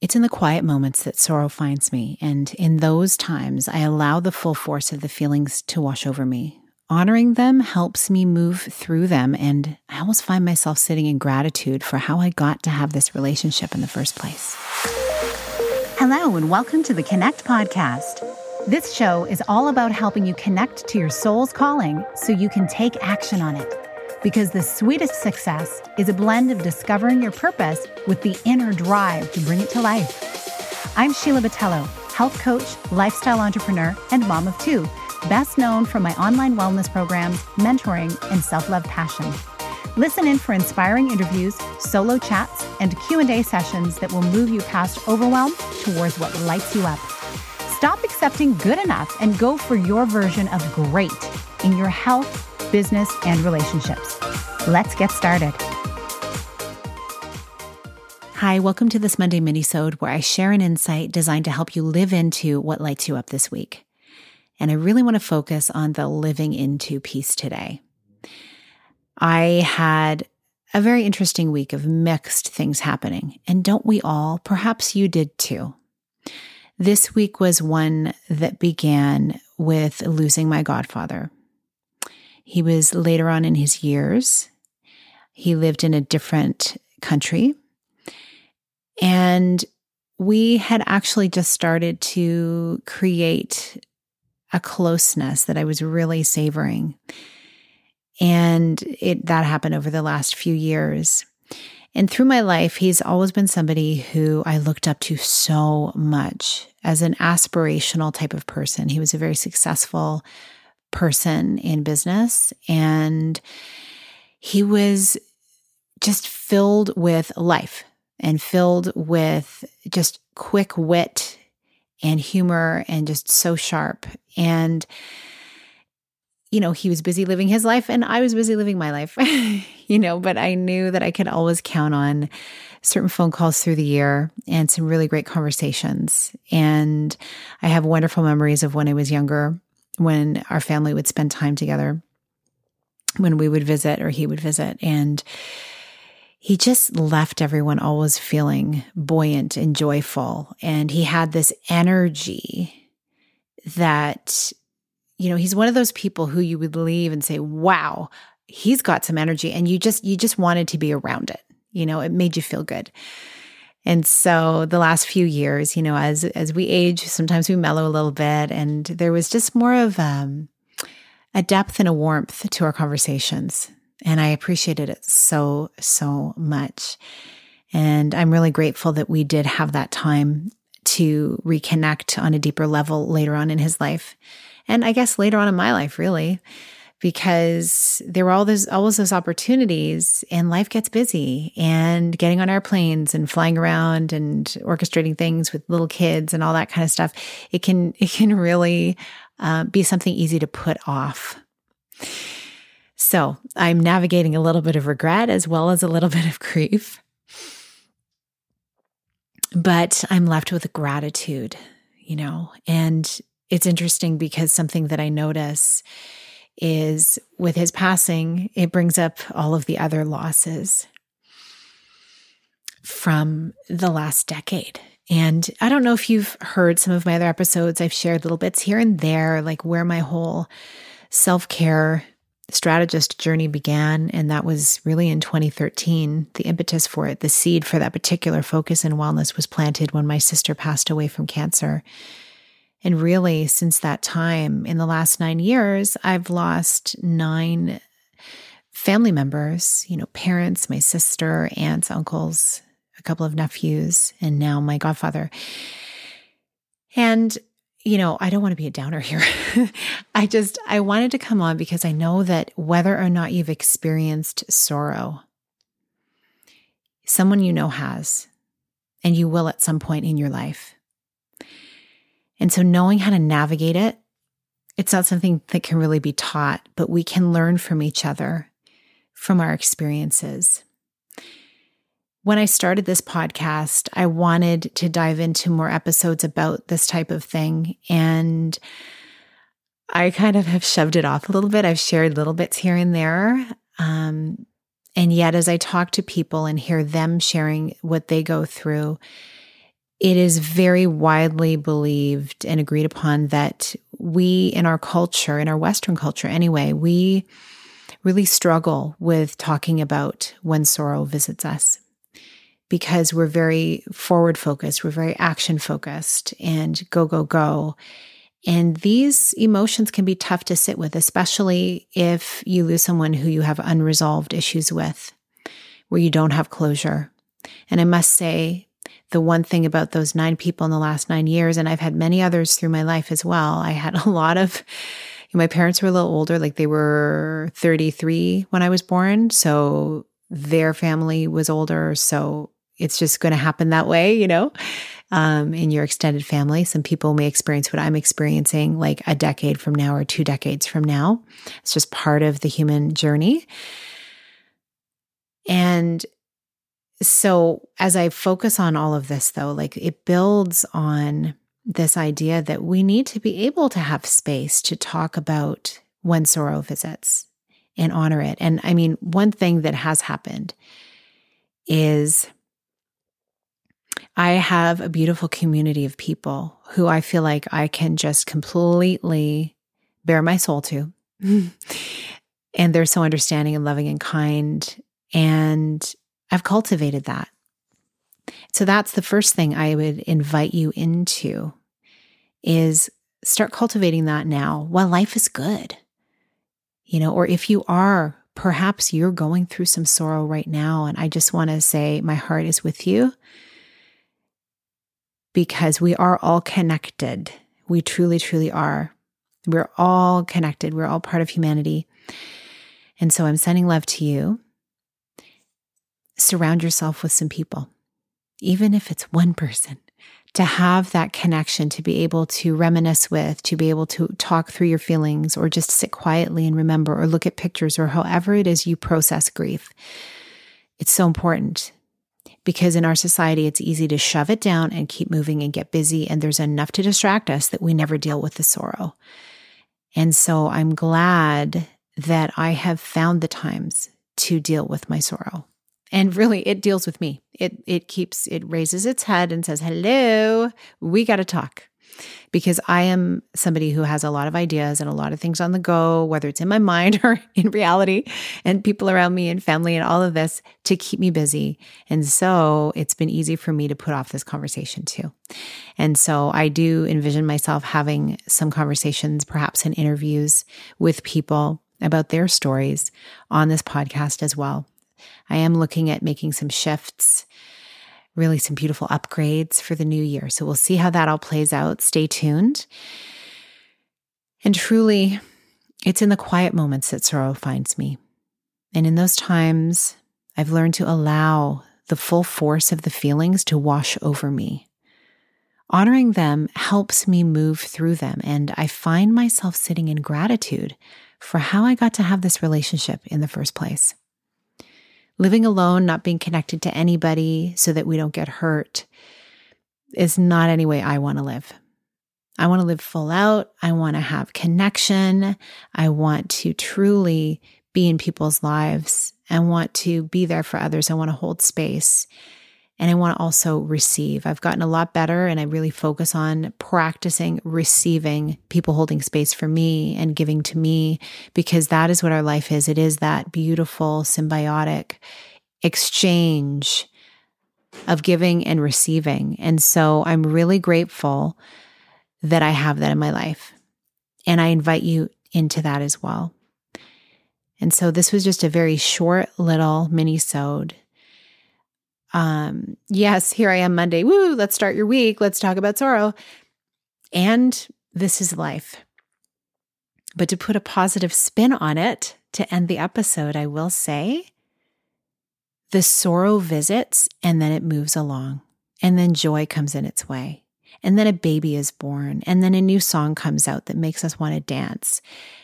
It's in the quiet moments that sorrow finds me, and in those times, I allow the full force of the feelings to wash over me. Honoring them helps me move through them, and I always find myself sitting in gratitude for how I got to have this relationship in the first place. Hello, and welcome to the Connect Podcast. This show is all about helping you connect to your soul's calling so you can take action on it. Because the sweetest success is a blend of discovering your purpose with the inner drive to bring it to life. I'm Sheila Botello, health coach, lifestyle entrepreneur, and mom of two, best known for my online wellness programs, mentoring, and self-love passion. Listen in for inspiring interviews, solo chats, and Q&A sessions that will move you past overwhelm towards what lights you up. Stop accepting good enough and go for your version of great in your health, business, and relationships. Let's get started. Hi, welcome to this Monday mini-sode where I share an insight designed to help you live into what lights you up this week. And I really want to focus on the living into piece today. I had a very interesting week of mixed things happening. And don't we all? Perhaps you did too. This week was one that began with losing my godfather. He was later on in his years. He lived in a different country. And we had actually just started to create a closeness that I was really savoring. And that happened over the last few years. And through my life, he's always been somebody who I looked up to so much as an aspirational type of person. He was a very successful person in business, and he was just filled with life and filled with just quick wit and humor and just so sharp. And, you know, he was busy living his life and I was busy living my life, you know, but I knew that I could always count on certain phone calls through the year and some really great conversations. And I have wonderful memories of when I was younger, when our family would spend time together, when we would visit or he would visit. And he just left everyone always feeling buoyant and joyful. And he had this energy that, you know, he's one of those people who you would leave and say, wow, he's got some energy. And you just wanted to be around it. You know, it made you feel good. And so the last few years, you know, as we age, sometimes we mellow a little bit, and there was just more of a depth and a warmth to our conversations. And I appreciated it so, so much. And I'm really grateful that we did have that time to reconnect on a deeper level later on in his life. And I guess later on in my life, really, because there were always those opportunities, and life gets busy, and getting on airplanes and flying around and orchestrating things with little kids and all that kind of stuff, it can really be something easy to put off. So I'm navigating a little bit of regret as well as a little bit of grief, but I'm left with gratitude, you know. And it's interesting because something that I notice is with his passing, it brings up all of the other losses from the last decade. And I don't know if you've heard some of my other episodes. I've shared little bits here and there, like where my whole self-care strategist journey began. And that was really in 2013, the impetus for it. The seed for that particular focus in wellness was planted when my sister passed away from cancer. And really, since that time, in the last 9 years, I've lost 9 family members, you know, parents, my sister, aunts, uncles, a couple of nephews, and now my godfather. And, you know, I don't want to be a downer here. I wanted to come on because I know that whether or not you've experienced sorrow, someone you know has, and you will at some point in your life. And so knowing how to navigate it, it's not something that can really be taught, but we can learn from each other, from our experiences. When I started this podcast, I wanted to dive into more episodes about this type of thing. And I kind of have shoved it off a little bit. I've shared little bits here and there. And yet as I talk to people and hear them sharing what they go through, It is very widely believed and agreed upon that we in our culture, in our Western culture anyway, we really struggle with talking about when sorrow visits us because we're very forward focused, we're very action focused and go, go, go. And these emotions can be tough to sit with, especially if you lose someone who you have unresolved issues with, where you don't have closure. And I must say, the one thing about those 9 people in the last 9 years, and I've had many others through my life as well, I had a lot of, my parents were a little older, like they were 33 when I was born. So their family was older. So it's just going to happen that way, in your extended family. Some people may experience what I'm experiencing like a decade from now or 2 decades from now. It's just part of the human journey. And so as I focus on all of this though, like it builds on this idea that we need to be able to have space to talk about when sorrow visits and honor it. And I mean, one thing that has happened is I have a beautiful community of people who I feel like I can just completely bare my soul to. And they're so understanding and loving and kind. And I've cultivated that. So that's the first thing I would invite you into is start cultivating that now while life is good. Or if you are, perhaps you're going through some sorrow right now. And I just want to say my heart is with you because we are all connected. We truly, truly are. We're all connected. We're all part of humanity. And so I'm sending love to you. Surround yourself with some people, even if it's one person, to have that connection, to be able to reminisce with, to be able to talk through your feelings or just sit quietly and remember or look at pictures or however it is you process grief. It's so important because in our society, it's easy to shove it down and keep moving and get busy. And there's enough to distract us that we never deal with the sorrow. And so I'm glad that I have found the times to deal with my sorrow. And really, it deals with me. It raises its head and says, hello, we got to talk. Because I am somebody who has a lot of ideas and a lot of things on the go, whether it's in my mind or in reality, and people around me and family and all of this to keep me busy. And so it's been easy for me to put off this conversation too. And so I do envision myself having some conversations, perhaps in interviews with people about their stories on this podcast as well. I am looking at making some shifts, really some beautiful upgrades for the new year. So we'll see how that all plays out. Stay tuned. And truly, it's in the quiet moments that sorrow finds me. And in those times, I've learned to allow the full force of the feelings to wash over me. Honoring them helps me move through them. And I find myself sitting in gratitude for how I got to have this relationship in the first place. Living alone, not being connected to anybody so that we don't get hurt is not any way I want to live. I want to live full out. I want to have connection. I want to truly be in people's lives. I want to be there for others. I want to hold space. And I want to also receive. I've gotten a lot better and I really focus on practicing receiving, people holding space for me and giving to me because that is what our life is. It is that beautiful symbiotic exchange of giving and receiving. And so I'm really grateful that I have that in my life. And I invite you into that as well. And so this was just a very short little mini-sode. Yes, here I am Monday. Woo, let's start your week. Let's talk about sorrow. And this is life. But to put a positive spin on it, to end the episode, I will say the sorrow visits and then it moves along. And then joy comes in its way. And then a baby is born. And then a new song comes out that makes us want to dance.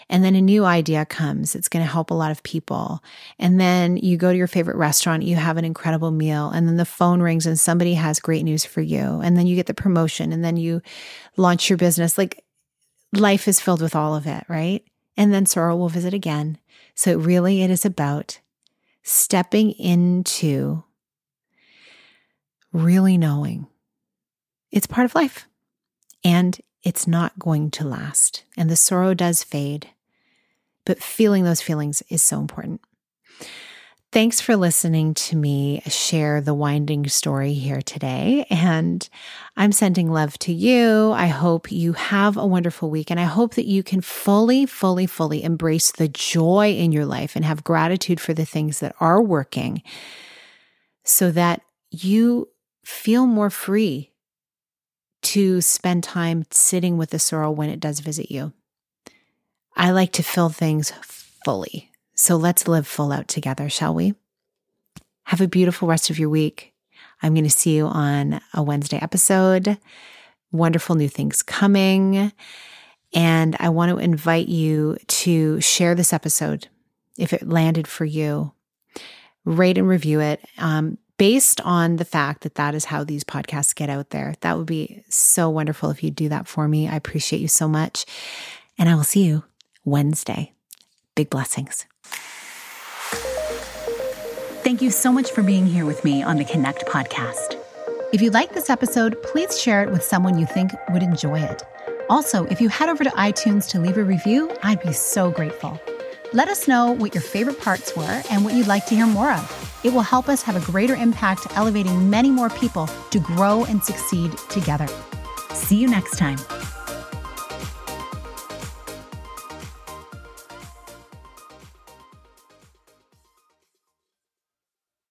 And then a new idea comes. It's going to help a lot of people. And then you go to your favorite restaurant, you have an incredible meal. And then the phone rings and somebody has great news for you. And then you get the promotion and then you launch your business. Like life is filled with all of it, right? And then sorrow will visit again. So really it is about stepping into really knowing It's part of life, and it's not going to last, and the sorrow does fade, but feeling those feelings is so important. Thanks for listening to me share the winding story here today, and I'm sending love to you. I hope you have a wonderful week, and I hope that you can fully embrace the joy in your life and have gratitude for the things that are working so that you feel more free to spend time sitting with the sorrow when it does visit you. I like to feel things fully. So let's live full out together, shall we? Have a beautiful rest of your week. I'm going to see you on a Wednesday episode. Wonderful new things coming. And I want to invite you to share this episode if it landed for you. Rate and review it based on the fact that that is how these podcasts get out there. That would be so wonderful if you do that for me. I appreciate you so much. And I will see you Wednesday. Big blessings. Thank you so much for being here with me on the Connect Podcast. If you like this episode, please share it with someone you think would enjoy it. Also, if you head over to iTunes to leave a review, I'd be so grateful. Let us know what your favorite parts were and what you'd like to hear more of. It will help us have a greater impact, elevating many more people to grow and succeed together. See you next time.